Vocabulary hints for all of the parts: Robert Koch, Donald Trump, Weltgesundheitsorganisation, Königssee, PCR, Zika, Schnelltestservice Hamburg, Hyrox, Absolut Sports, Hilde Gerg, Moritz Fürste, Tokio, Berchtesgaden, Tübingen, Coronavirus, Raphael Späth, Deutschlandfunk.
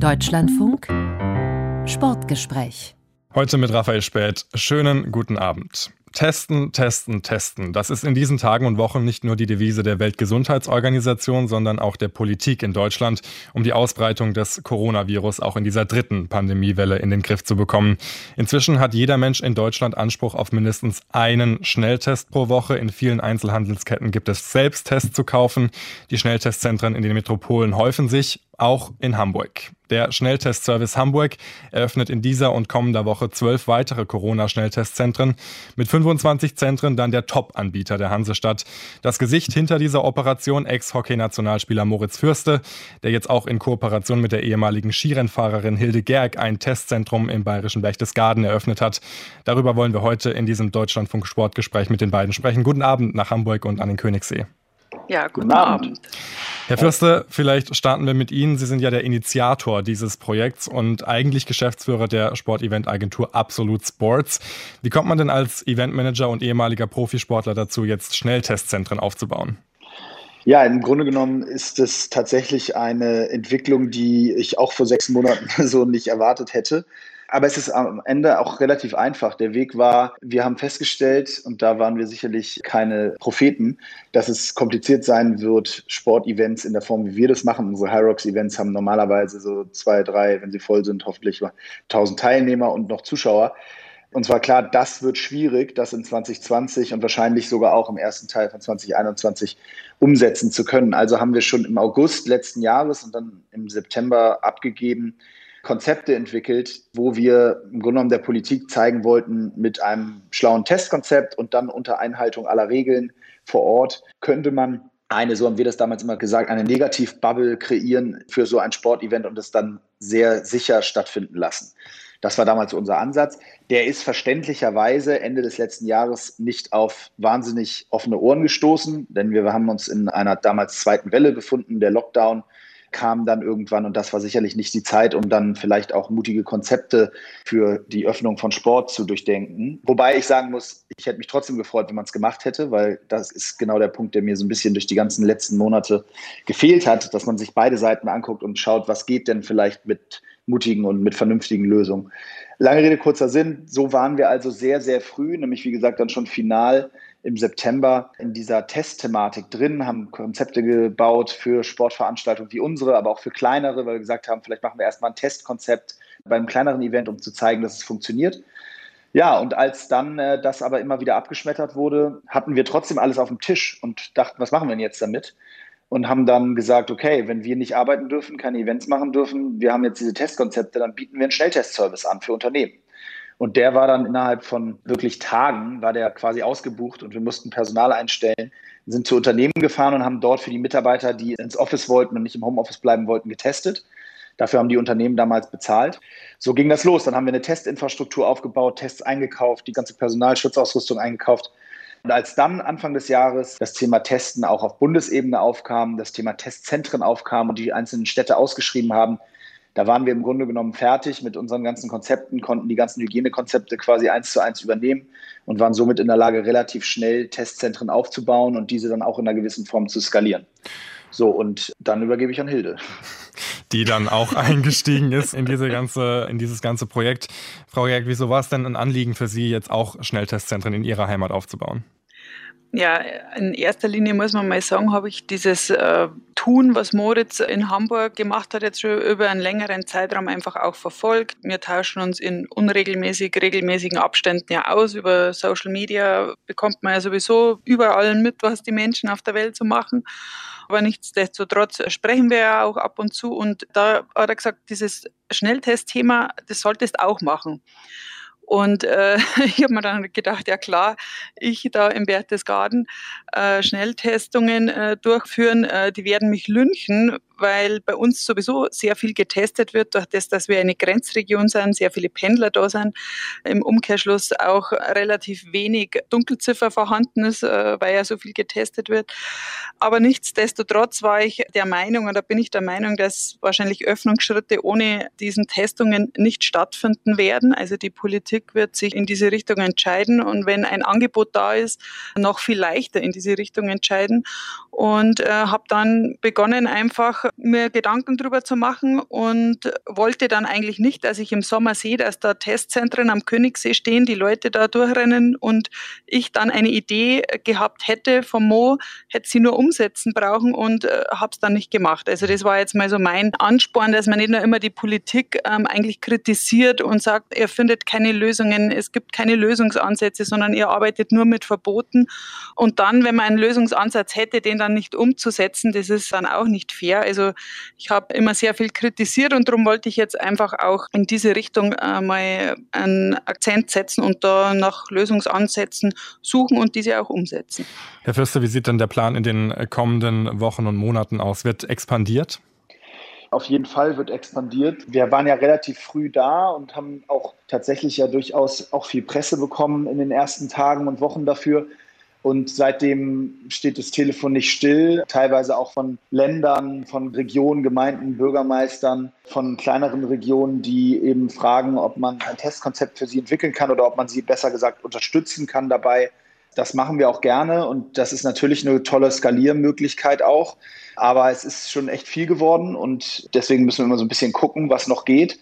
Deutschlandfunk Sportgespräch. Heute mit Raphael Späth. Schönen guten Abend. Testen, testen, testen. Das ist in diesen Tagen und Wochen nicht nur die Devise der Weltgesundheitsorganisation, sondern auch der Politik in Deutschland, um die Ausbreitung des Coronavirus auch in dieser dritten Pandemiewelle in den Griff zu bekommen. Inzwischen hat jeder Mensch in Deutschland Anspruch auf mindestens einen Schnelltest pro Woche. In vielen Einzelhandelsketten gibt es Selbsttests zu kaufen. Die Schnelltestzentren in den Metropolen häufen sich. Auch in Hamburg. Der Schnelltestservice Hamburg eröffnet in dieser und kommender Woche 12 weitere Corona-Schnelltestzentren. Mit 25 Zentren dann der Top-Anbieter der Hansestadt. Das Gesicht hinter dieser Operation Ex-Hockey-Nationalspieler Moritz Fürste, der jetzt auch in Kooperation mit der ehemaligen Skirennfahrerin Hilde Gerg ein Testzentrum im bayerischen Berchtesgaden eröffnet hat. Darüber wollen wir heute in diesem Deutschlandfunk-Sportgespräch mit den beiden sprechen. Guten Abend nach Hamburg und an den Königssee. Ja, guten Abend. Herr Fürste, vielleicht starten wir mit Ihnen. Sie sind ja der Initiator dieses Projekts und eigentlich Geschäftsführer der Sporteventagentur Absolut Sports. Wie kommt man denn als Eventmanager und ehemaliger Profisportler dazu, jetzt Schnelltestzentren aufzubauen? Ja, im Grunde genommen ist es tatsächlich eine Entwicklung, die ich auch vor 6 Monaten so nicht erwartet hätte. Aber es ist am Ende auch relativ einfach. Der Weg war, wir haben festgestellt, und da waren wir sicherlich keine Propheten, dass es kompliziert sein wird, Sportevents in der Form, wie wir das machen. Unsere Hyrox-Events haben normalerweise so 2, 3, wenn sie voll sind, hoffentlich 1000 Teilnehmer und noch Zuschauer. Und zwar klar, das wird schwierig, das in 2020 und wahrscheinlich sogar auch im ersten Teil von 2021 umsetzen zu können. Also haben wir schon im August letzten Jahres und dann im September abgegeben, Konzepte entwickelt, wo wir im Grunde genommen der Politik zeigen wollten, mit einem schlauen Testkonzept und dann unter Einhaltung aller Regeln vor Ort könnte man eine, so haben wir das damals immer gesagt, eine Negativbubble kreieren für so ein Sportevent und es dann sehr sicher stattfinden lassen. Das war damals unser Ansatz. Der ist verständlicherweise Ende des letzten Jahres nicht auf wahnsinnig offene Ohren gestoßen, denn wir haben uns in einer damals zweiten Welle befunden, der Lockdown kam dann irgendwann und das war sicherlich nicht die Zeit, um dann vielleicht auch mutige Konzepte für die Öffnung von Sport zu durchdenken. Wobei ich sagen muss, ich hätte mich trotzdem gefreut, wenn man es gemacht hätte, weil das ist genau der Punkt, der mir so ein bisschen durch die ganzen letzten Monate gefehlt hat, dass man sich beide Seiten anguckt und schaut, was geht denn vielleicht mit mutigen und mit vernünftigen Lösungen. Lange Rede, kurzer Sinn, so waren wir also sehr, sehr früh, nämlich wie gesagt dann schon final im September in dieser Testthematik drin, haben Konzepte gebaut für Sportveranstaltungen wie unsere, aber auch für kleinere, weil wir gesagt haben, vielleicht machen wir erstmal ein Testkonzept beim kleineren Event, um zu zeigen, dass es funktioniert. Ja, und als dann das aber immer wieder abgeschmettert wurde, hatten wir trotzdem alles auf dem Tisch und dachten, was machen wir denn jetzt damit? Und haben dann gesagt, okay, wenn wir nicht arbeiten dürfen, keine Events machen dürfen, wir haben jetzt diese Testkonzepte, dann bieten wir einen Schnelltestservice an für Unternehmen. Und der war dann innerhalb von wirklich Tagen, war der quasi ausgebucht und wir mussten Personal einstellen, sind zu Unternehmen gefahren und haben dort für die Mitarbeiter, die ins Office wollten und nicht im Homeoffice bleiben wollten, getestet. Dafür haben die Unternehmen damals bezahlt. So ging das los. Dann haben wir eine Testinfrastruktur aufgebaut, Tests eingekauft, die ganze Personalschutzausrüstung eingekauft. Und als dann Anfang des Jahres das Thema Testen auch auf Bundesebene aufkam, das Thema Testzentren aufkam und die einzelnen Städte ausgeschrieben haben, da waren wir im Grunde genommen fertig mit unseren ganzen Konzepten, konnten die ganzen Hygienekonzepte quasi 1 zu 1 übernehmen und waren somit in der Lage, relativ schnell Testzentren aufzubauen und diese dann auch in einer gewissen Form zu skalieren. So, und dann übergebe ich an Hilde. Die dann auch eingestiegen ist in dieses ganze Projekt. Frau Gerg, wieso war es denn ein Anliegen für Sie, jetzt auch Schnelltestzentren in Ihrer Heimat aufzubauen? Ja, in erster Linie muss man mal sagen, habe ich dieses Tun, was Moritz in Hamburg gemacht hat, jetzt schon über einen längeren Zeitraum einfach auch verfolgt. Wir tauschen uns in regelmäßigen Abständen ja aus. Über Social Media bekommt man ja sowieso überall mit, was die Menschen auf der Welt so machen. Aber nichtsdestotrotz sprechen wir ja auch ab und zu. Und da hat er gesagt, dieses Schnelltestthema, das solltest du auch machen. Und ich habe mir dann gedacht, ja klar, ich da im Berchtesgaden Schnelltestungen durchführen, die werden mich lynchen, weil bei uns sowieso sehr viel getestet wird, durch das, dass wir eine Grenzregion sind, sehr viele Pendler da sind, im Umkehrschluss auch relativ wenig Dunkelziffer vorhanden ist, weil ja so viel getestet wird. Aber nichtsdestotrotz war ich der Meinung, und da bin ich der Meinung, dass wahrscheinlich Öffnungsschritte ohne diesen Testungen nicht stattfinden werden. Also die Politik wird sich in diese Richtung entscheiden und wenn ein Angebot da ist, noch viel leichter in diese Richtung entscheiden. Und habe dann begonnen, einfach auch mir Gedanken drüber zu machen und wollte dann eigentlich nicht, dass ich im Sommer sehe, dass da Testzentren am Königssee stehen, die Leute da durchrennen und ich dann eine Idee gehabt hätte vom Mo, hätte sie nur umsetzen brauchen und habe es dann nicht gemacht. Also das war jetzt mal so mein Ansporn, dass man nicht nur immer die Politik eigentlich kritisiert und sagt, ihr findet keine Lösungen, es gibt keine Lösungsansätze, sondern ihr arbeitet nur mit Verboten. Und dann, wenn man einen Lösungsansatz hätte, den dann nicht umzusetzen, das ist dann auch nicht fair. Also ich habe immer sehr viel kritisiert und darum wollte ich jetzt einfach auch in diese Richtung mal einen Akzent setzen und da nach Lösungsansätzen suchen und diese auch umsetzen. Herr Fürste, wie sieht denn der Plan in den kommenden Wochen und Monaten aus? Wird expandiert? Auf jeden Fall wird expandiert. Wir waren ja relativ früh da und haben auch tatsächlich ja durchaus auch viel Presse bekommen in den ersten Tagen und Wochen dafür. Und seitdem steht das Telefon nicht still, teilweise auch von Ländern, von Regionen, Gemeinden, Bürgermeistern, von kleineren Regionen, die eben fragen, ob man ein Testkonzept für sie entwickeln kann oder ob man sie besser gesagt unterstützen kann dabei. Das machen wir auch gerne und das ist natürlich eine tolle Skaliermöglichkeit auch. Aber es ist schon echt viel geworden und deswegen müssen wir immer so ein bisschen gucken, was noch geht.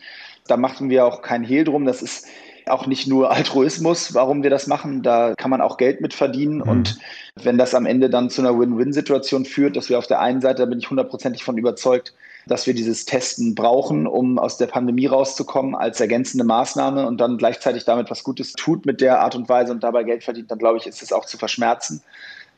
Da machen wir auch keinen Hehl drum. Das ist auch nicht nur Altruismus, warum wir das machen. Da kann man auch Geld mit verdienen. Und wenn das am Ende dann zu einer Win-Win-Situation führt, dass wir auf der einen Seite, da bin ich 100% von überzeugt, dass wir dieses Testen brauchen, um aus der Pandemie rauszukommen als ergänzende Maßnahme und dann gleichzeitig damit was Gutes tut mit der Art und Weise und dabei Geld verdient, dann glaube ich, ist das auch zu verschmerzen.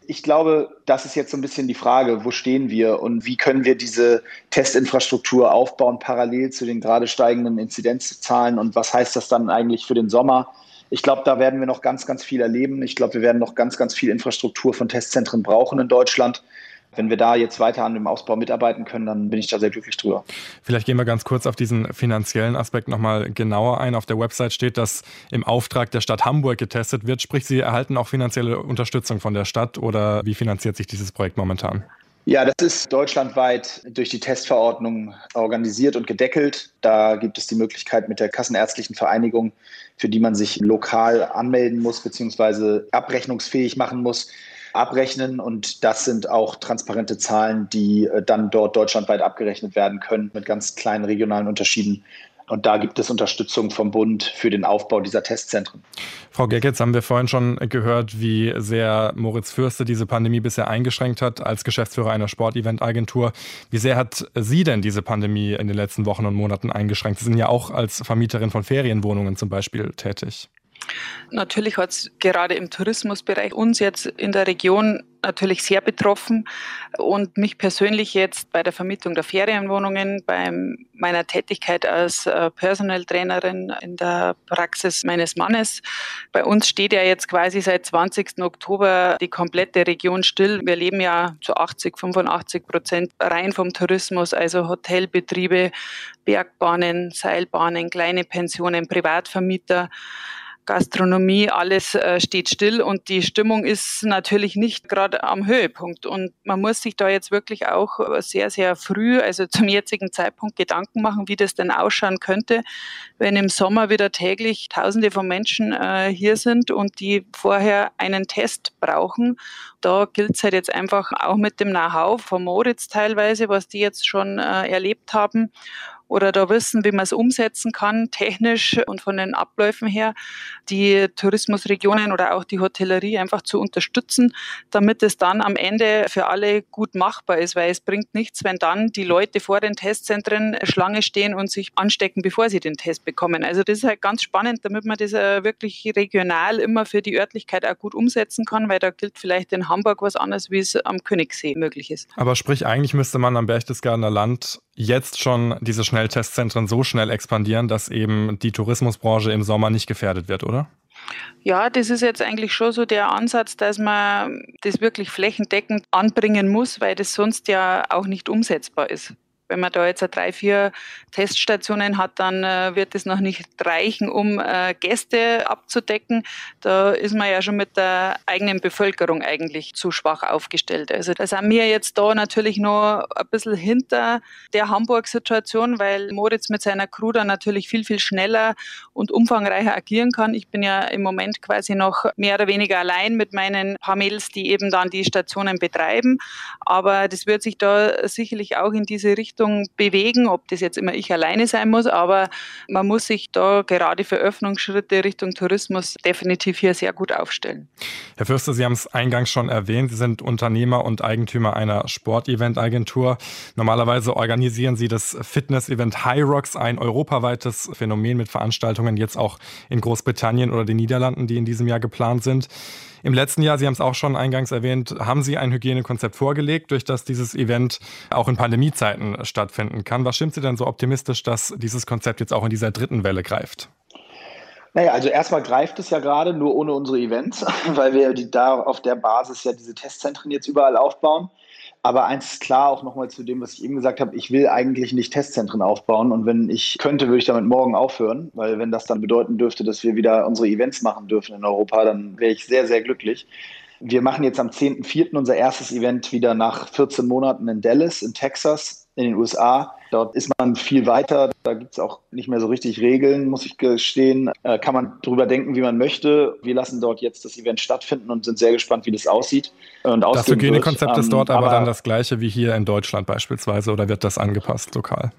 Ich glaube, das ist jetzt so ein bisschen die Frage, wo stehen wir und wie können wir diese Testinfrastruktur aufbauen, parallel zu den gerade steigenden Inzidenzzahlen und was heißt das dann eigentlich für den Sommer? Ich glaube, da werden wir noch ganz, ganz viel erleben. Ich glaube, wir werden noch ganz, ganz viel Infrastruktur von Testzentren brauchen in Deutschland. Wenn wir da jetzt weiter an dem Ausbau mitarbeiten können, dann bin ich da sehr glücklich drüber. Vielleicht gehen wir ganz kurz auf diesen finanziellen Aspekt nochmal genauer ein. Auf der Website steht, dass im Auftrag der Stadt Hamburg getestet wird. Sprich, Sie erhalten auch finanzielle Unterstützung von der Stadt oder wie finanziert sich dieses Projekt momentan? Ja, das ist deutschlandweit durch die Testverordnung organisiert und gedeckelt. Da gibt es die Möglichkeit mit der Kassenärztlichen Vereinigung, für die man sich lokal anmelden muss bzw. abrechnungsfähig machen muss, abrechnen und das sind auch transparente Zahlen, die dann dort deutschlandweit abgerechnet werden können mit ganz kleinen regionalen Unterschieden. Und da gibt es Unterstützung vom Bund für den Aufbau dieser Testzentren. Frau Gerg, jetzt haben wir vorhin schon gehört, wie sehr Moritz Fürste diese Pandemie bisher eingeschränkt hat als Geschäftsführer einer Sporteventagentur. Wie sehr hat sie denn diese Pandemie in den letzten Wochen und Monaten eingeschränkt? Sie sind ja auch als Vermieterin von Ferienwohnungen zum Beispiel tätig. Natürlich hat es gerade im Tourismusbereich uns jetzt in der Region natürlich sehr betroffen und mich persönlich jetzt bei der Vermietung der Ferienwohnungen, bei meiner Tätigkeit als Personal Trainerin in der Praxis meines Mannes. Bei uns steht ja jetzt quasi seit 20. Oktober die komplette Region still. Wir leben ja zu 80-85% rein vom Tourismus, also Hotelbetriebe, Bergbahnen, Seilbahnen, kleine Pensionen, Privatvermieter. Gastronomie, alles steht still und die Stimmung ist natürlich nicht gerade am Höhepunkt. Und man muss sich da jetzt wirklich auch sehr, sehr früh, also zum jetzigen Zeitpunkt Gedanken machen, wie das denn ausschauen könnte, wenn im Sommer wieder täglich Tausende von Menschen hier sind und die vorher einen Test brauchen. Da gilt es halt jetzt einfach auch mit dem Know-how von Moritz teilweise, was die jetzt schon erlebt haben, oder da wissen, wie man es umsetzen kann, technisch und von den Abläufen her, die Tourismusregionen oder auch die Hotellerie einfach zu unterstützen, damit es dann am Ende für alle gut machbar ist, weil es bringt nichts, wenn dann die Leute vor den Testzentren Schlange stehen und sich anstecken, bevor sie den Test bekommen. Also das ist halt ganz spannend, damit man das wirklich regional immer für die Örtlichkeit auch gut umsetzen kann, weil da gilt vielleicht in Hamburg was anderes, wie es am Königssee möglich ist. Aber sprich, eigentlich müsste man am Berchtesgadener Land jetzt schon diese Schnelltestzentren so schnell expandieren, dass eben die Tourismusbranche im Sommer nicht gefährdet wird, oder? Ja, das ist jetzt eigentlich schon so der Ansatz, dass man das wirklich flächendeckend anbringen muss, weil das sonst ja auch nicht umsetzbar ist. Wenn man da jetzt 3-4 Teststationen hat, dann wird es noch nicht reichen, um Gäste abzudecken. Da ist man ja schon mit der eigenen Bevölkerung eigentlich zu schwach aufgestellt. Also da sind wir jetzt da natürlich noch ein bisschen hinter der Hamburg-Situation, weil Moritz mit seiner Crew dann natürlich viel, viel schneller und umfangreicher agieren kann. Ich bin ja im Moment quasi noch mehr oder weniger allein mit meinen paar Mädels, die eben dann die Stationen betreiben. Aber das wird sich da sicherlich auch in diese Richtung bewegen, ob das jetzt immer ich alleine sein muss, aber man muss sich da gerade für Öffnungsschritte Richtung Tourismus definitiv hier sehr gut aufstellen. Herr Fürste, Sie haben es eingangs schon erwähnt, Sie sind Unternehmer und Eigentümer einer Sportevent-Agentur. Normalerweise organisieren Sie das Fitness-Event Hyrox, ein europaweites Phänomen mit Veranstaltungen jetzt auch in Großbritannien oder den Niederlanden, die in diesem Jahr geplant sind. Im letzten Jahr, Sie haben es auch schon eingangs erwähnt, haben Sie ein Hygienekonzept vorgelegt, durch das dieses Event auch in Pandemiezeiten stattfinden kann. Was stimmt Sie denn so optimistisch, dass dieses Konzept jetzt auch in dieser dritten Welle greift? Naja, also erstmal greift es ja gerade, nur ohne unsere Events, weil wir da auf der Basis ja diese Testzentren jetzt überall aufbauen. Aber eins ist klar, auch nochmal zu dem, was ich eben gesagt habe, ich will eigentlich nicht Testzentren aufbauen. Und wenn ich könnte, würde ich damit morgen aufhören. Weil wenn das dann bedeuten dürfte, dass wir wieder unsere Events machen dürfen in Europa, dann wäre ich sehr, sehr glücklich. Wir machen jetzt am 10.04. unser erstes Event wieder nach 14 Monaten in Dallas, in Texas, in den USA. Dort ist man viel weiter, da gibt es auch nicht mehr so richtig Regeln, muss ich gestehen. Kann man drüber denken, wie man möchte. Wir lassen dort jetzt das Event stattfinden und sind sehr gespannt, wie das aussieht und das Hygienekonzept ist dort aber dann das gleiche wie hier in Deutschland beispielsweise oder wird das angepasst lokal?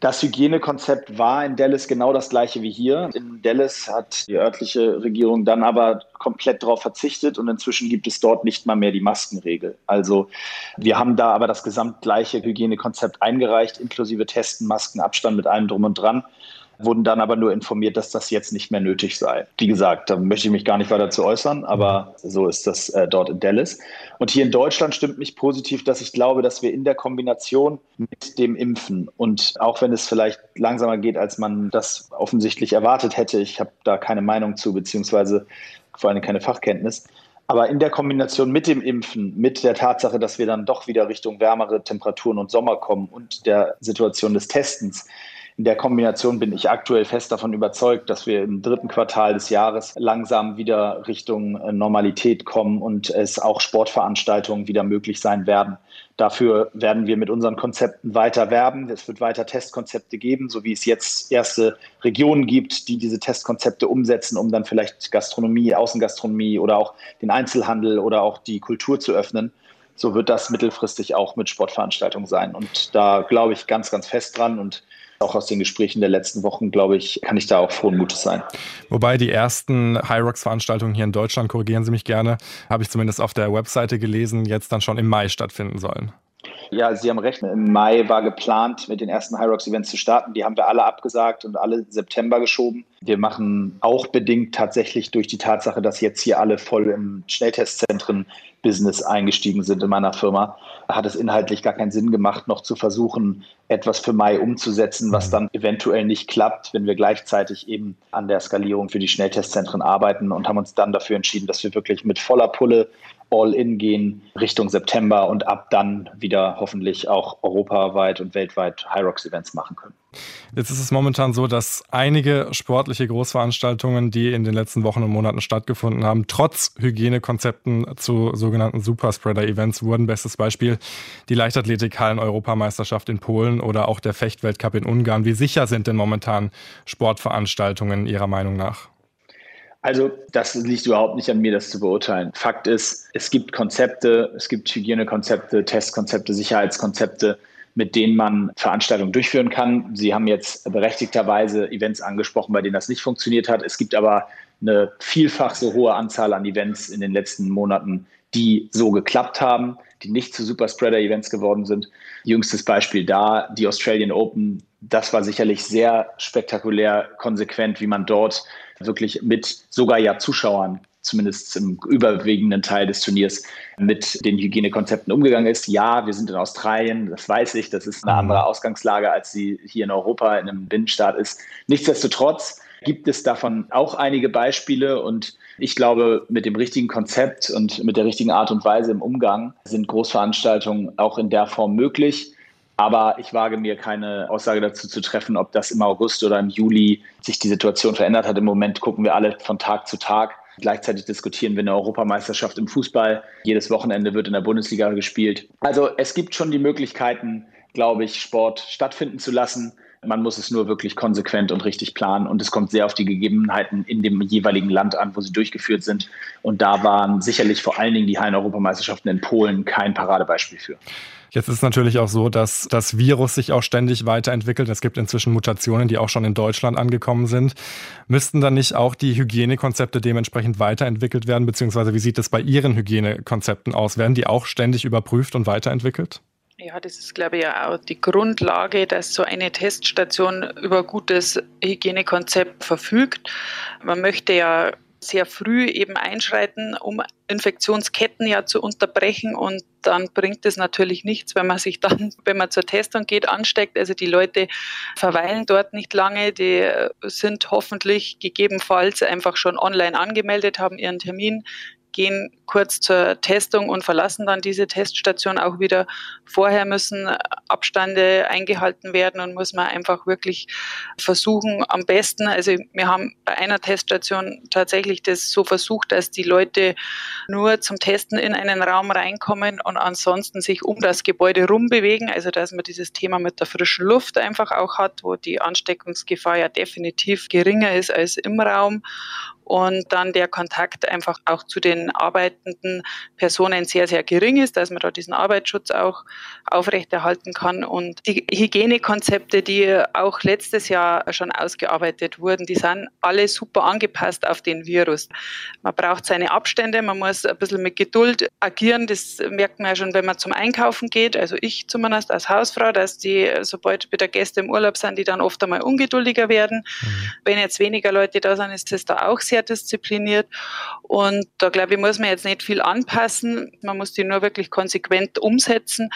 Das Hygienekonzept war in Dallas genau das gleiche wie hier. In Dallas hat die örtliche Regierung dann aber komplett darauf verzichtet und inzwischen gibt es dort nicht mal mehr die Maskenregel. Also wir haben da aber das gesamtgleiche Hygienekonzept eingereicht, inklusive Testen, Masken, Abstand mit allem drum und dran, wurden dann aber nur informiert, dass das jetzt nicht mehr nötig sei. Wie gesagt, da möchte ich mich gar nicht weiter zu äußern, aber so ist das dort in Dallas. Und hier in Deutschland stimmt mich positiv, dass ich glaube, dass wir in der Kombination mit dem Impfen und auch wenn es vielleicht langsamer geht, als man das offensichtlich erwartet hätte, ich habe da keine Meinung zu, beziehungsweise vor allem keine Fachkenntnis, aber in der Kombination mit dem Impfen, mit der Tatsache, dass wir dann doch wieder Richtung wärmere Temperaturen und Sommer kommen und der Situation des Testens, in der Kombination bin ich aktuell fest davon überzeugt, dass wir im dritten Quartal des Jahres langsam wieder Richtung Normalität kommen und es auch Sportveranstaltungen wieder möglich sein werden. Dafür werden wir mit unseren Konzepten weiter werben. Es wird weiter Testkonzepte geben, so wie es jetzt erste Regionen gibt, die diese Testkonzepte umsetzen, um dann vielleicht Gastronomie, Außengastronomie oder auch den Einzelhandel oder auch die Kultur zu öffnen. So wird das mittelfristig auch mit Sportveranstaltungen sein. Und da glaube ich ganz, ganz fest dran und auch aus den Gesprächen der letzten Wochen, glaube ich, kann ich da auch frohen Mutes sein. Wobei die ersten Hyrox-Veranstaltungen hier in Deutschland, korrigieren Sie mich gerne, habe ich zumindest auf der Webseite gelesen, jetzt dann schon im Mai stattfinden sollen. Ja, Sie haben recht. Im Mai war geplant, mit den ersten Hyrox-Events zu starten. Die haben wir alle abgesagt und alle September geschoben. Wir machen auch bedingt tatsächlich durch die Tatsache, dass jetzt hier alle voll im Schnelltestzentren-Business eingestiegen sind in meiner Firma, hat es inhaltlich gar keinen Sinn gemacht, noch zu versuchen, etwas für Mai umzusetzen, was dann eventuell nicht klappt, wenn wir gleichzeitig eben an der Skalierung für die Schnelltestzentren arbeiten und haben uns dann dafür entschieden, dass wir wirklich mit voller Pulle all-in gehen Richtung September und ab dann wieder hoffentlich auch europaweit und weltweit Hyrox-Events machen können. Jetzt ist es momentan so, dass einige sportliche Großveranstaltungen, die in den letzten Wochen und Monaten stattgefunden haben, trotz Hygienekonzepten zu sogenannten Superspreader-Events wurden. Bestes Beispiel die Leichtathletikhallen-Europameisterschaft in Polen oder auch der Fechtweltcup in Ungarn. Wie sicher sind denn momentan Sportveranstaltungen Ihrer Meinung nach? Also das liegt überhaupt nicht an mir, das zu beurteilen. Fakt ist, es gibt Konzepte, es gibt Hygienekonzepte, Testkonzepte, Sicherheitskonzepte, mit denen man Veranstaltungen durchführen kann. Sie haben jetzt berechtigterweise Events angesprochen, bei denen das nicht funktioniert hat. Es gibt aber eine vielfach so hohe Anzahl an Events in den letzten Monaten, die so geklappt haben, die nicht zu Superspreader-Events geworden sind. Jüngstes Beispiel da, die Australian Open. Das war sicherlich sehr spektakulär konsequent, wie man dort wirklich mit sogar ja Zuschauern, zumindest im überwiegenden Teil des Turniers, mit den Hygienekonzepten umgegangen ist. Ja, wir sind in Australien, das weiß ich, das ist eine andere Ausgangslage, als sie hier in Europa in einem Binnenstaat ist. Nichtsdestotrotz gibt es davon auch einige Beispiele und ich glaube, mit dem richtigen Konzept und mit der richtigen Art und Weise im Umgang sind Großveranstaltungen auch in der Form möglich. Aber ich wage mir keine Aussage dazu zu treffen, ob das im August oder im Juli sich die Situation verändert hat. Im Moment gucken wir alle von Tag zu Tag. Gleichzeitig diskutieren wir eine Europameisterschaft im Fußball. Jedes Wochenende wird in der Bundesliga gespielt. Also es gibt schon die Möglichkeiten, glaube ich, Sport stattfinden zu lassen. Man muss es nur wirklich konsequent und richtig planen. Und es kommt sehr auf die Gegebenheiten in dem jeweiligen Land an, wo sie durchgeführt sind. Und da waren sicherlich vor allen Dingen die Hallen-Europameisterschaften in Polen kein Paradebeispiel für. Jetzt ist es natürlich auch so, dass das Virus sich auch ständig weiterentwickelt. Es gibt inzwischen Mutationen, die auch schon in Deutschland angekommen sind. Müssten dann nicht auch die Hygienekonzepte dementsprechend weiterentwickelt werden? Beziehungsweise wie sieht es bei Ihren Hygienekonzepten aus? Werden die auch ständig überprüft und weiterentwickelt? Ja, das ist, glaube ich, ja auch die Grundlage, dass so eine Teststation über gutes Hygienekonzept verfügt. Man möchte ja sehr früh eben einschreiten, um Infektionsketten ja zu unterbrechen, und dann bringt es natürlich nichts, wenn man sich dann, wenn man zur Testung geht, ansteckt. Also die Leute verweilen dort nicht lange, die sind hoffentlich gegebenenfalls einfach schon online angemeldet, haben ihren Termin, gehen kurz zur Testung und verlassen dann diese Teststation auch wieder. Vorher müssen Abstände eingehalten werden und muss man einfach wirklich versuchen, am besten, also wir haben bei einer Teststation tatsächlich das so versucht, dass die Leute nur zum Testen in einen Raum reinkommen und ansonsten sich um das Gebäude rumbewegen, also dass man dieses Thema mit der frischen Luft einfach auch hat, wo die Ansteckungsgefahr ja definitiv geringer ist als im Raum. Und dann der Kontakt einfach auch zu den arbeitenden Personen sehr, sehr gering ist, dass man da diesen Arbeitsschutz auch aufrechterhalten kann. Und die Hygienekonzepte, die auch letztes Jahr schon ausgearbeitet wurden, die sind alle super angepasst auf den Virus. Man braucht seine Abstände, man muss ein bisschen mit Geduld agieren. Das merkt man ja schon, wenn man zum Einkaufen geht, also ich zumindest als Hausfrau, dass die, sobald wieder Gäste im Urlaub sind, die dann oft einmal ungeduldiger werden. Wenn jetzt weniger Leute da sind, ist das da auch sehr diszipliniert, und da glaube ich, muss man jetzt nicht viel anpassen, man muss die nur wirklich konsequent umsetzen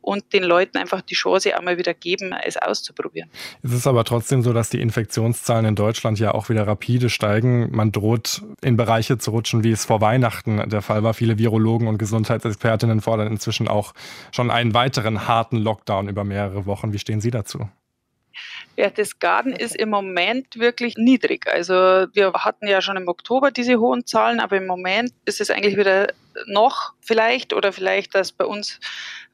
und den Leuten einfach die Chance auch mal wieder geben, es auszuprobieren. Es ist aber trotzdem so, dass die Infektionszahlen in Deutschland ja auch wieder rapide steigen. Man droht, in Bereiche zu rutschen, wie es vor Weihnachten der Fall war. Viele Virologen und Gesundheitsexpertinnen fordern inzwischen auch schon einen weiteren harten Lockdown über mehrere Wochen. Wie stehen Sie dazu? Berchtesgaden ist im Moment wirklich niedrig. Also wir hatten ja schon im Oktober diese hohen Zahlen, aber im Moment ist es eigentlich wieder noch vielleicht, dass bei uns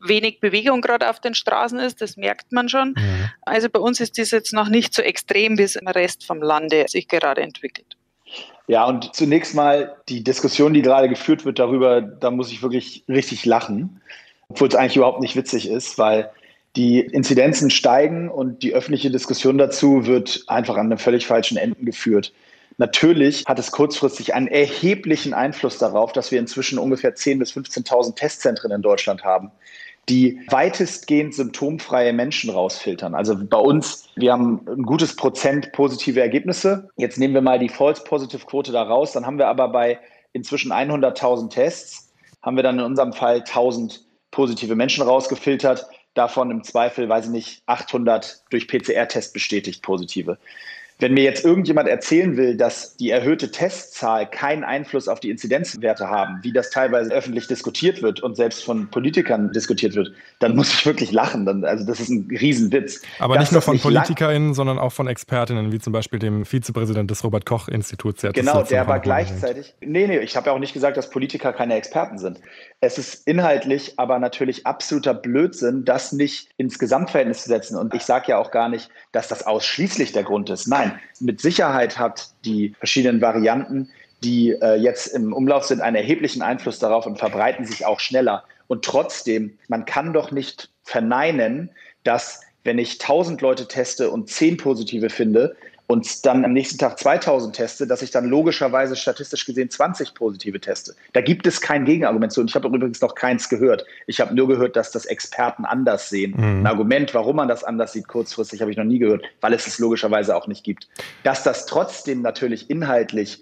wenig Bewegung gerade auf den Straßen ist, das merkt man schon. Mhm. Also bei uns ist das jetzt noch nicht so extrem, wie es im Rest vom Lande sich gerade entwickelt. Ja, und zunächst mal die Diskussion, die gerade geführt wird darüber, da muss ich wirklich richtig lachen, obwohl es eigentlich überhaupt nicht witzig ist, weil die Inzidenzen steigen und die öffentliche Diskussion dazu wird einfach an einem völlig falschen Enden geführt. Natürlich hat es kurzfristig einen erheblichen Einfluss darauf, dass wir inzwischen ungefähr 10.000 bis 15.000 Testzentren in Deutschland haben, die weitestgehend symptomfreie Menschen rausfiltern. Also bei uns, wir haben ein gutes Prozent positive Ergebnisse. Jetzt nehmen wir mal die False-Positive-Quote da raus. Dann haben wir aber bei inzwischen 100.000 Tests, haben wir dann in unserem Fall 1.000 positive Menschen rausgefiltert. Davon im Zweifel, weiß ich nicht, 800 durch PCR-Test bestätigt positive. Wenn mir jetzt irgendjemand erzählen will, dass die erhöhte Testzahl keinen Einfluss auf die Inzidenzwerte haben, wie das teilweise öffentlich diskutiert wird und selbst von Politikern diskutiert wird, dann muss ich wirklich lachen. Also das ist ein Riesenwitz. Aber nicht nur von PolitikerInnen, sondern auch von ExpertInnen, wie zum Beispiel dem Vizepräsidenten des Robert-Koch-Instituts. Genau, der war gleichzeitig... Nee, ich habe ja auch nicht gesagt, dass Politiker keine Experten sind. Es ist inhaltlich aber natürlich absoluter Blödsinn, das nicht ins Gesamtverhältnis zu setzen. Und ich sage ja auch gar nicht, dass das ausschließlich der Grund ist. Nein. Mit Sicherheit hat die verschiedenen Varianten, die jetzt im Umlauf sind, einen erheblichen Einfluss darauf und verbreiten sich auch schneller. Und trotzdem, man kann doch nicht verneinen, dass, wenn ich 1.000 Leute teste und 10 positive finde und dann am nächsten Tag 2.000 teste, dass ich dann logischerweise statistisch gesehen 20 positive teste. Da gibt es kein Gegenargument zu. Und ich habe übrigens noch keins gehört. Ich habe nur gehört, dass das Experten anders sehen. Ein Argument, warum man das anders sieht, kurzfristig, habe ich noch nie gehört, weil es logischerweise auch nicht gibt. Dass das trotzdem natürlich inhaltlich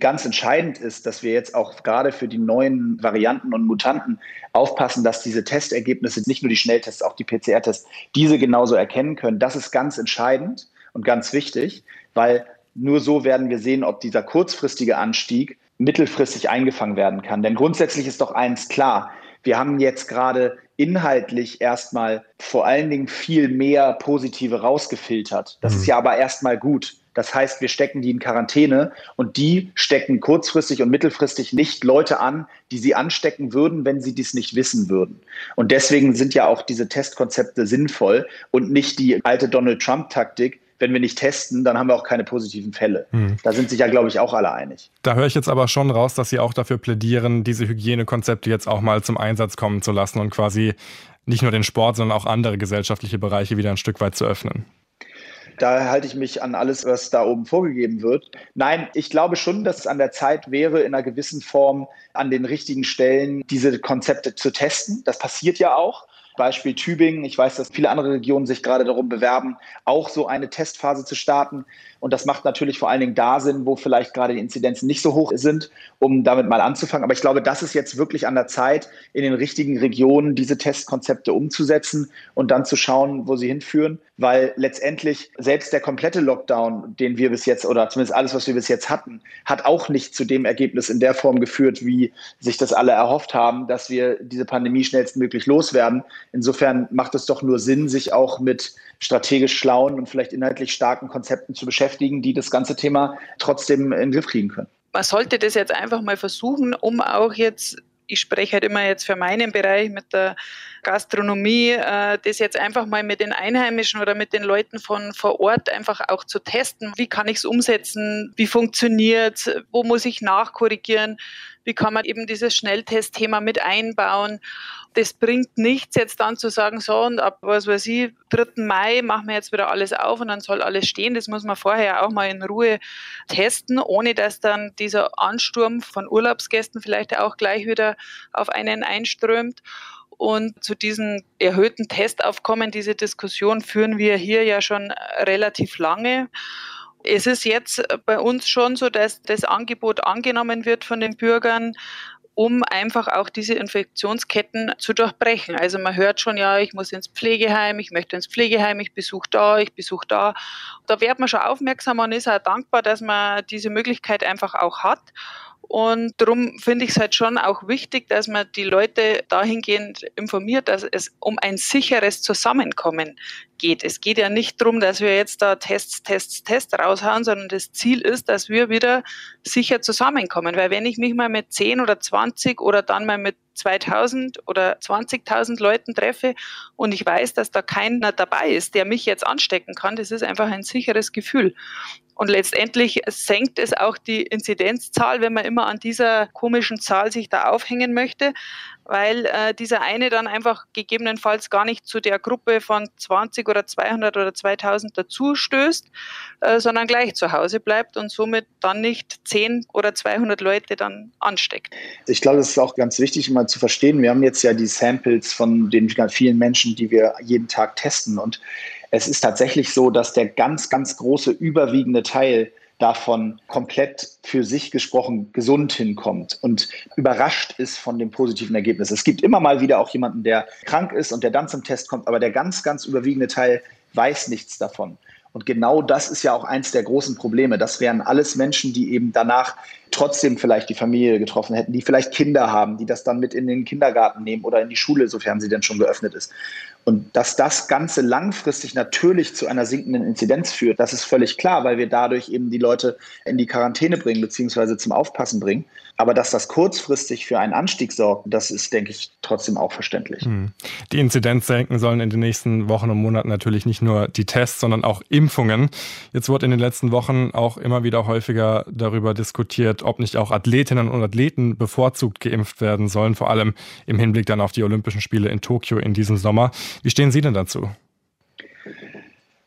ganz entscheidend ist, dass wir jetzt auch gerade für die neuen Varianten und Mutanten aufpassen, dass diese Testergebnisse, nicht nur die Schnelltests, auch die PCR-Tests, diese genauso erkennen können. Das ist ganz entscheidend. Und ganz wichtig, weil nur so werden wir sehen, ob dieser kurzfristige Anstieg mittelfristig eingefangen werden kann. Denn grundsätzlich ist doch eins klar. Wir haben jetzt gerade inhaltlich erstmal vor allen Dingen viel mehr Positive rausgefiltert. Das ist ja aber erstmal gut. Das heißt, wir stecken die in Quarantäne und die stecken kurzfristig und mittelfristig nicht Leute an, die sie anstecken würden, wenn sie dies nicht wissen würden. Und deswegen sind ja auch diese Testkonzepte sinnvoll und nicht die alte Donald-Trump-Taktik, wenn wir nicht testen, dann haben wir auch keine positiven Fälle. Da sind sich ja, glaube ich, auch alle einig. Da höre ich jetzt aber schon raus, dass Sie auch dafür plädieren, diese Hygienekonzepte jetzt auch mal zum Einsatz kommen zu lassen und quasi nicht nur den Sport, sondern auch andere gesellschaftliche Bereiche wieder ein Stück weit zu öffnen. Da halte ich mich an alles, was da oben vorgegeben wird. Nein, ich glaube schon, dass es an der Zeit wäre, in einer gewissen Form an den richtigen Stellen diese Konzepte zu testen. Das passiert ja auch. Beispiel Tübingen. Ich weiß, dass viele andere Regionen sich gerade darum bewerben, auch so eine Testphase zu starten. Und das macht natürlich vor allen Dingen da Sinn, wo vielleicht gerade die Inzidenzen nicht so hoch sind, um damit mal anzufangen. Aber ich glaube, das ist jetzt wirklich an der Zeit, in den richtigen Regionen diese Testkonzepte umzusetzen und dann zu schauen, wo sie hinführen. Weil letztendlich selbst der komplette Lockdown, den wir bis jetzt oder zumindest alles, was wir bis jetzt hatten, hat auch nicht zu dem Ergebnis in der Form geführt, wie sich das alle erhofft haben, dass wir diese Pandemie schnellstmöglich loswerden. Insofern macht es doch nur Sinn, sich auch mit strategisch schlauen und vielleicht inhaltlich starken Konzepten zu beschäftigen, die das ganze Thema trotzdem in den Griff kriegen können. Man sollte das jetzt einfach mal versuchen, um auch jetzt, ich spreche halt immer jetzt für meinen Bereich mit der Gastronomie, das jetzt einfach mal mit den Einheimischen oder mit den Leuten von vor Ort einfach auch zu testen. Wie kann ich es umsetzen? Wie funktioniert es? Wo muss ich nachkorrigieren? Wie kann man eben dieses Schnelltestthema mit einbauen? Das bringt nichts, jetzt dann zu sagen, so und ab, was weiß ich, 3. Mai machen wir jetzt wieder alles auf und dann soll alles stehen. Das muss man vorher auch mal in Ruhe testen, ohne dass dann dieser Ansturm von Urlaubsgästen vielleicht auch gleich wieder auf einen einströmt. Und zu diesen erhöhten Testaufkommen, diese Diskussion führen wir hier ja schon relativ lange. Es ist jetzt bei uns schon so, dass das Angebot angenommen wird von den Bürgern, um einfach auch diese Infektionsketten zu durchbrechen. Also man hört schon, ja, ich muss ins Pflegeheim, ich möchte ins Pflegeheim, ich besuche da. Da wird man schon aufmerksam und ist auch dankbar, dass man diese Möglichkeit einfach auch hat. Und darum finde ich es halt schon auch wichtig, dass man die Leute dahingehend informiert, dass es um ein sicheres Zusammenkommen geht. Es geht ja nicht darum, dass wir jetzt da Tests raushauen, sondern das Ziel ist, dass wir wieder sicher zusammenkommen. Weil wenn ich mich mal mit 10 oder 20 oder dann mal mit 2000 oder 20.000 Leuten treffe und ich weiß, dass da keiner dabei ist, der mich jetzt anstecken kann, das ist einfach ein sicheres Gefühl. Und letztendlich senkt es auch die Inzidenzzahl, wenn man immer an dieser komischen Zahl sich da aufhängen möchte, weil dieser eine dann einfach gegebenenfalls gar nicht zu der Gruppe von 20 oder 200 oder 2000 dazu stößt, sondern gleich zu Hause bleibt und somit dann nicht 10 oder 200 Leute dann ansteckt. Ich glaube, das ist auch ganz wichtig, mal zu verstehen. Wir haben jetzt ja die Samples von den vielen Menschen, die wir jeden Tag testen, und es ist tatsächlich so, dass der ganz, ganz große, überwiegende Teil davon komplett für sich gesprochen gesund hinkommt und überrascht ist von dem positiven Ergebnis. Es gibt immer mal wieder auch jemanden, der krank ist und der dann zum Test kommt, aber der ganz, ganz überwiegende Teil weiß nichts davon. Und genau das ist ja auch eins der großen Probleme. Das wären alles Menschen, die eben danach trotzdem vielleicht die Familie getroffen hätten, die vielleicht Kinder haben, die das dann mit in den Kindergarten nehmen oder in die Schule, sofern sie denn schon geöffnet ist. Und dass das Ganze langfristig natürlich zu einer sinkenden Inzidenz führt, das ist völlig klar, weil wir dadurch eben die Leute in die Quarantäne bringen bzw. zum Aufpassen bringen. Aber dass das kurzfristig für einen Anstieg sorgt, das ist, denke ich, trotzdem auch verständlich. Die Inzidenz senken sollen in den nächsten Wochen und Monaten natürlich nicht nur die Tests, sondern auch Impfungen. Jetzt wurde in den letzten Wochen auch immer wieder häufiger darüber diskutiert, ob nicht auch Athletinnen und Athleten bevorzugt geimpft werden sollen, vor allem im Hinblick dann auf die Olympischen Spiele in Tokio in diesem Sommer. Wie stehen Sie denn dazu?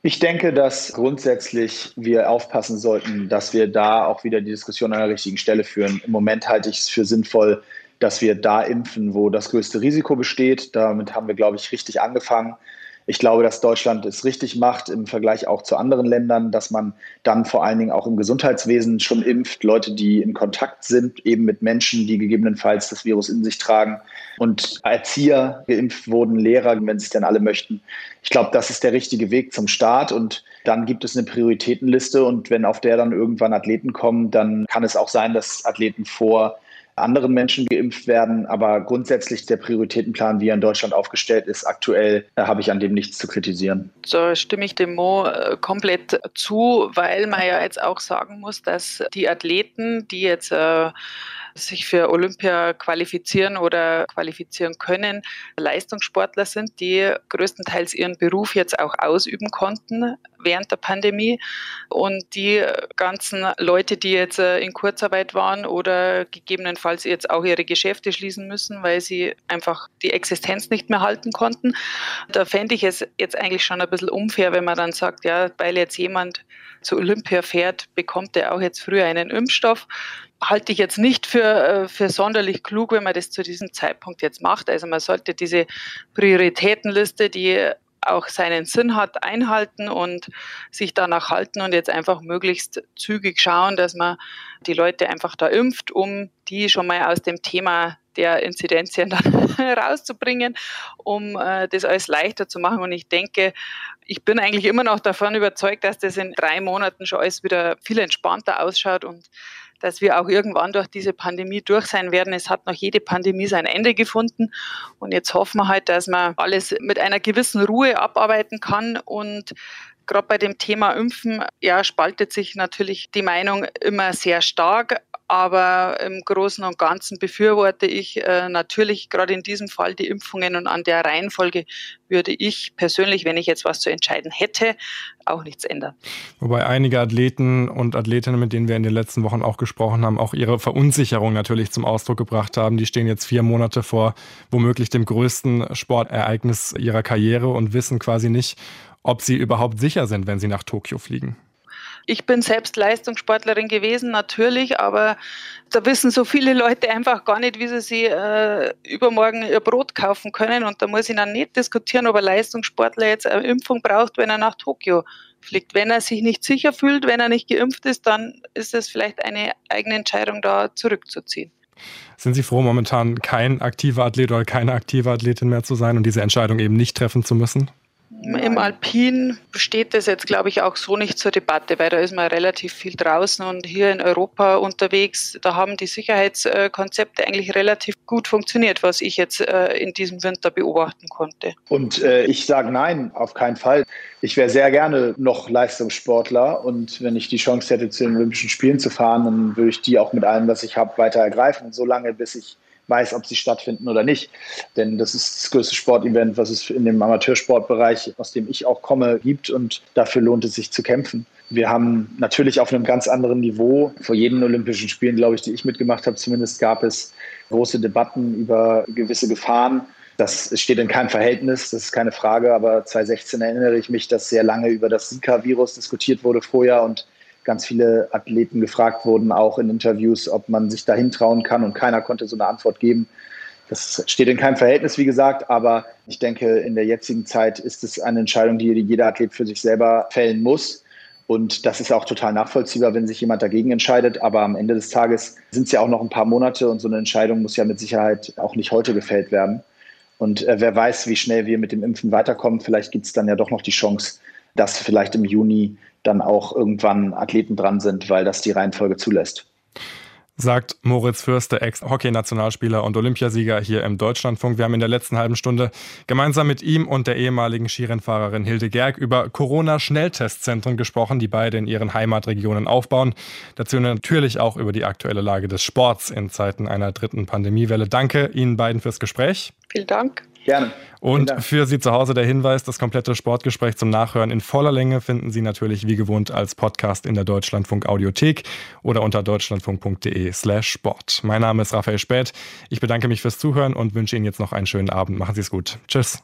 Ich denke, dass grundsätzlich wir aufpassen sollten, dass wir da auch wieder die Diskussion an der richtigen Stelle führen. Im Moment halte ich es für sinnvoll, dass wir da impfen, wo das größte Risiko besteht. Damit haben wir, glaube ich, richtig angefangen. Ich glaube, dass Deutschland es richtig macht im Vergleich auch zu anderen Ländern, dass man dann vor allen Dingen auch im Gesundheitswesen schon impft. Leute, die in Kontakt sind, eben mit Menschen, die gegebenenfalls das Virus in sich tragen. Und Erzieher geimpft wurden, Lehrer, wenn sie es denn alle möchten. Ich glaube, das ist der richtige Weg zum Start, und dann gibt es eine Prioritätenliste, und wenn auf der dann irgendwann Athleten kommen, dann kann es auch sein, dass Athleten vor anderen Menschen geimpft werden. Aber grundsätzlich der Prioritätenplan, wie er in Deutschland aufgestellt ist, aktuell habe ich an dem nichts zu kritisieren. So stimme ich dem Mo komplett zu, weil man ja jetzt auch sagen muss, dass die Athleten, die jetzt sich für Olympia qualifizieren oder qualifizieren können, Leistungssportler sind, die größtenteils ihren Beruf jetzt auch ausüben konnten während der Pandemie. Und die ganzen Leute, die jetzt in Kurzarbeit waren oder gegebenenfalls jetzt auch ihre Geschäfte schließen müssen, weil sie einfach die Existenz nicht mehr halten konnten, da fände ich es jetzt eigentlich schon ein bisschen unfair, wenn man dann sagt, ja, weil jetzt jemand zu Olympia fährt, bekommt er auch jetzt früher einen Impfstoff. Halte ich jetzt nicht für sonderlich klug, wenn man das zu diesem Zeitpunkt jetzt macht. Also man sollte diese Prioritätenliste, die auch seinen Sinn hat, einhalten und sich danach halten und jetzt einfach möglichst zügig schauen, dass man die Leute einfach da impft, um die schon mal aus dem Thema der Inzidenzien dann rauszubringen, um das alles leichter zu machen. Und ich denke, ich bin eigentlich immer noch davon überzeugt, dass das in 3 Monaten schon alles wieder viel entspannter ausschaut und dass wir auch irgendwann durch diese Pandemie durch sein werden. Es hat noch jede Pandemie sein Ende gefunden. Und jetzt hoffen wir halt, dass man alles mit einer gewissen Ruhe abarbeiten kann. Und gerade bei dem Thema Impfen, ja, spaltet sich natürlich die Meinung immer sehr stark. Aber im Großen und Ganzen befürworte ich natürlich gerade in diesem Fall die Impfungen. Und an der Reihenfolge würde ich persönlich, wenn ich jetzt was zu entscheiden hätte, auch nichts ändern. Wobei einige Athleten und Athletinnen, mit denen wir in den letzten Wochen auch gesprochen haben, auch ihre Verunsicherung natürlich zum Ausdruck gebracht haben. Die stehen jetzt 4 Monate vor womöglich dem größten Sportereignis ihrer Karriere und wissen quasi nicht, ob sie überhaupt sicher sind, wenn sie nach Tokio fliegen. Ich bin selbst Leistungssportlerin gewesen, natürlich, aber da wissen so viele Leute einfach gar nicht, wie sie sich übermorgen ihr Brot kaufen können. Und da muss ich dann nicht diskutieren, ob ein Leistungssportler jetzt eine Impfung braucht, wenn er nach Tokio fliegt. Wenn er sich nicht sicher fühlt, wenn er nicht geimpft ist, dann ist es vielleicht eine eigene Entscheidung, da zurückzuziehen. Sind Sie froh, momentan kein aktiver Athlet oder keine aktive Athletin mehr zu sein und diese Entscheidung eben nicht treffen zu müssen? Im Alpin steht das jetzt, glaube ich, auch so nicht zur Debatte, weil da ist man relativ viel draußen und hier in Europa unterwegs. Da haben die Sicherheitskonzepte eigentlich relativ gut funktioniert, was ich jetzt in diesem Winter beobachten konnte. Und ich sage nein, auf keinen Fall. Ich wäre sehr gerne noch Leistungssportler und wenn ich die Chance hätte, zu den Olympischen Spielen zu fahren, dann würde ich die auch mit allem, was ich habe, weiter ergreifen, solange bis ich weiß, ob sie stattfinden oder nicht. Denn das ist das größte Sportevent, was es in dem Amateursportbereich, aus dem ich auch komme, gibt. Und dafür lohnt es sich zu kämpfen. Wir haben natürlich auf einem ganz anderen Niveau, vor jedem Olympischen Spielen, glaube ich, die ich mitgemacht habe, zumindest gab es große Debatten über gewisse Gefahren. Das steht in keinem Verhältnis, das ist keine Frage. Aber 2016 erinnere ich mich, dass sehr lange über das Zika-Virus diskutiert wurde vorher und ganz viele Athleten gefragt wurden, auch in Interviews, ob man sich dahin trauen kann und keiner konnte so eine Antwort geben. Das steht in keinem Verhältnis, wie gesagt, aber ich denke, in der jetzigen Zeit ist es eine Entscheidung, die jeder Athlet für sich selber fällen muss und das ist auch total nachvollziehbar, wenn sich jemand dagegen entscheidet, aber am Ende des Tages sind es ja auch noch ein paar Monate und so eine Entscheidung muss ja mit Sicherheit auch nicht heute gefällt werden und wer weiß, wie schnell wir mit dem Impfen weiterkommen, vielleicht gibt es dann ja doch noch die Chance, dass vielleicht im Juni dann auch irgendwann Athleten dran sind, weil das die Reihenfolge zulässt. Sagt Moritz Fürste, Ex-Hockey-Nationalspieler und Olympiasieger hier im Deutschlandfunk. Wir haben in der letzten halben Stunde gemeinsam mit ihm und der ehemaligen Skirennfahrerin Hilde Gerg über Corona-Schnelltestzentren gesprochen, die beide in ihren Heimatregionen aufbauen. Dazu natürlich auch über die aktuelle Lage des Sports in Zeiten einer dritten Pandemiewelle. Danke Ihnen beiden fürs Gespräch. Vielen Dank. Gerne. Und für Sie zu Hause der Hinweis, das komplette Sportgespräch zum Nachhören in voller Länge finden Sie natürlich wie gewohnt als Podcast in der Deutschlandfunk-Audiothek oder unter deutschlandfunk.de/sport. Mein Name ist Raphael Späth. Ich bedanke mich fürs Zuhören und wünsche Ihnen jetzt noch einen schönen Abend. Machen Sie es gut. Tschüss.